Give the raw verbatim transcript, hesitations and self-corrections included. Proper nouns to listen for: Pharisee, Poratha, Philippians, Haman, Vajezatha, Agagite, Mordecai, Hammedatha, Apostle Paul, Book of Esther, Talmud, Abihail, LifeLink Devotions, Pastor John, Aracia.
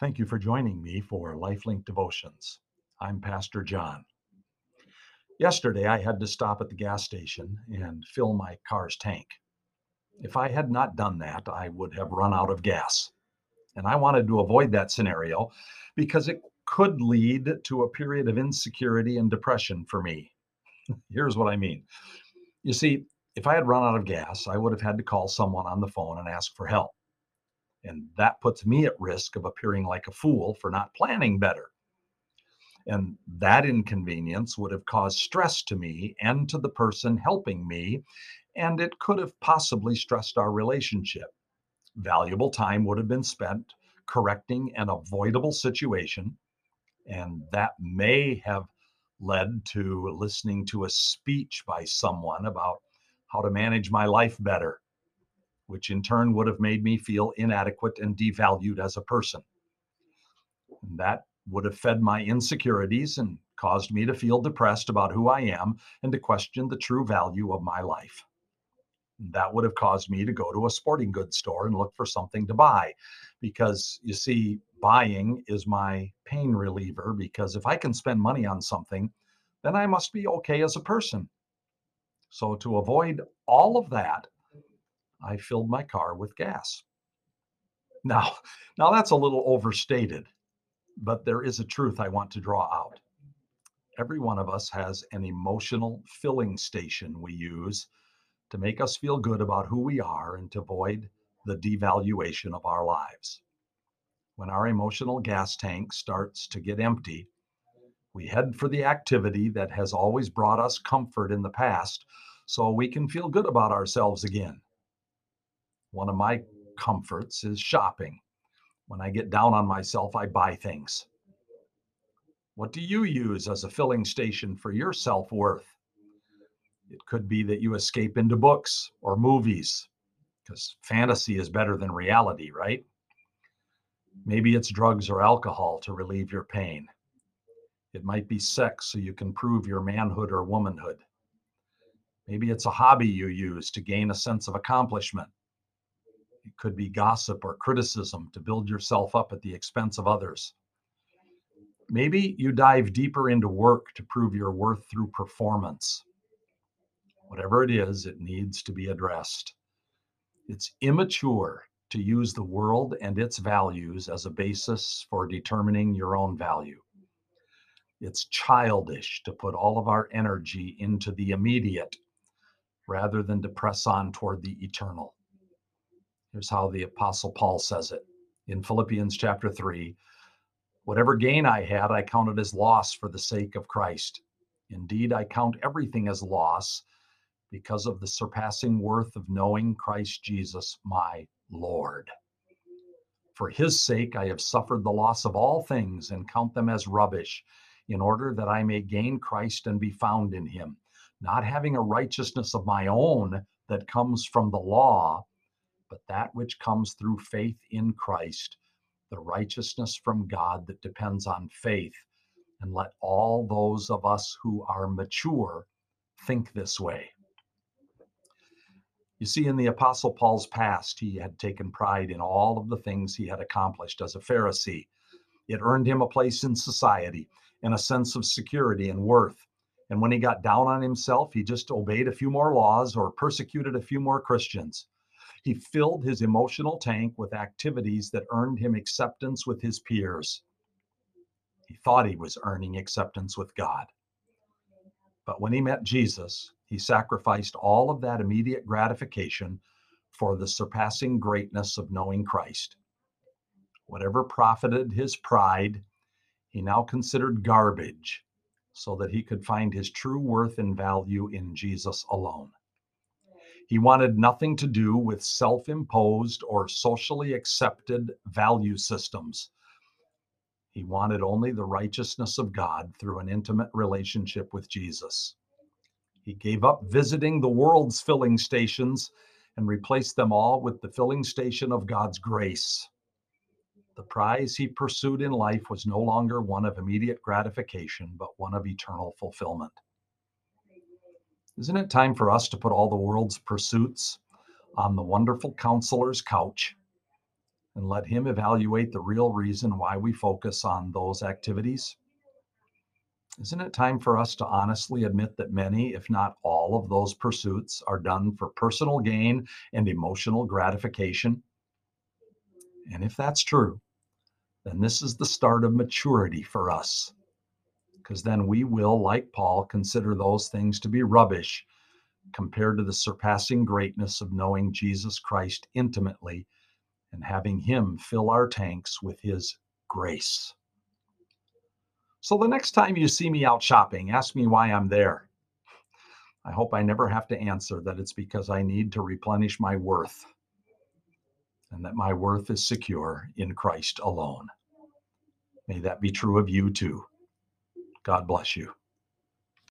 Thank you for joining me for LifeLink Devotions. I'm Pastor John. Yesterday, I had to stop at the gas station and fill my car's tank. If I had not done that, I would have run out of gas. And I wanted to avoid that scenario because it could lead to a period of insecurity and depression for me. Here's what I mean. You see, if I had run out of gas, I would have had to call someone on the phone and ask for help. And that puts me at risk of appearing like a fool for not planning better. And that inconvenience would have caused stress to me and to the person helping me, and it could have possibly stressed our relationship. Valuable time would have been spent correcting an avoidable situation, and that may have led to listening to a speech by someone about how to manage my life better, which in turn would have made me feel inadequate and devalued as a person. And that would have fed my insecurities and caused me to feel depressed about who I am and to question the true value of my life. And that would have caused me to go to a sporting goods store and look for something to buy, because you see, buying is my pain reliever, because if I can spend money on something, then I must be okay as a person. So to avoid all of that, I filled my car with gas. Now, now that's a little overstated, but there is a truth I want to draw out. Every one of us has an emotional filling station we use to make us feel good about who we are and to avoid the devaluation of our lives. When our emotional gas tank starts to get empty, we head for the activity that has always brought us comfort in the past so we can feel good about ourselves again. One of my comforts is shopping. When I get down on myself, I buy things. What do you use as a filling station for your self-worth? It could be that you escape into books or movies, because fantasy is better than reality, right? Maybe it's drugs or alcohol to relieve your pain. It might be sex so you can prove your manhood or womanhood. Maybe it's a hobby you use to gain a sense of accomplishment. It could be gossip or criticism to build yourself up at the expense of others. Maybe you dive deeper into work to prove your worth through performance. Whatever it is, it needs to be addressed. It's immature to use the world and its values as a basis for determining your own value. It's childish to put all of our energy into the immediate rather than to press on toward the eternal. Here's how the Apostle Paul says it in Philippians chapter three. Whatever gain I had, I counted as loss for the sake of Christ. Indeed, I count everything as loss because of the surpassing worth of knowing Christ Jesus, my Lord. For his sake, I have suffered the loss of all things and count them as rubbish, in order that I may gain Christ and be found in him, not having a righteousness of my own that comes from the law, but that which comes through faith in Christ, the righteousness from God that depends on faith. And let all those of us who are mature think this way. You see, in the Apostle Paul's past, he had taken pride in all of the things he had accomplished as a Pharisee. It earned him a place in society and a sense of security and worth. And when he got down on himself, he just obeyed a few more laws or persecuted a few more Christians. He filled his emotional tank with activities that earned him acceptance with his peers. He thought he was earning acceptance with God. But when he met Jesus, he sacrificed all of that immediate gratification for the surpassing greatness of knowing Christ. Whatever profited his pride, he now considered garbage so that he could find his true worth and value in Jesus alone. He wanted nothing to do with self-imposed or socially accepted value systems. He wanted only the righteousness of God through an intimate relationship with Jesus. He gave up visiting the world's filling stations and replaced them all with the filling station of God's grace. The prize he pursued in life was no longer one of immediate gratification, but one of eternal fulfillment. Isn't it time for us to put all the world's pursuits on the wonderful counselor's couch and let him evaluate the real reason why we focus on those activities? Isn't it time for us to honestly admit that many, if not all, of those pursuits are done for personal gain and emotional gratification? And if that's true, then this is the start of maturity for us, because then we will, like Paul, consider those things to be rubbish compared to the surpassing greatness of knowing Jesus Christ intimately and having him fill our tanks with his grace. So the next time you see me out shopping, ask me why I'm there. I hope I never have to answer that it's because I need to replenish my worth, and that my worth is secure in Christ alone. May that be true of you too. God bless you.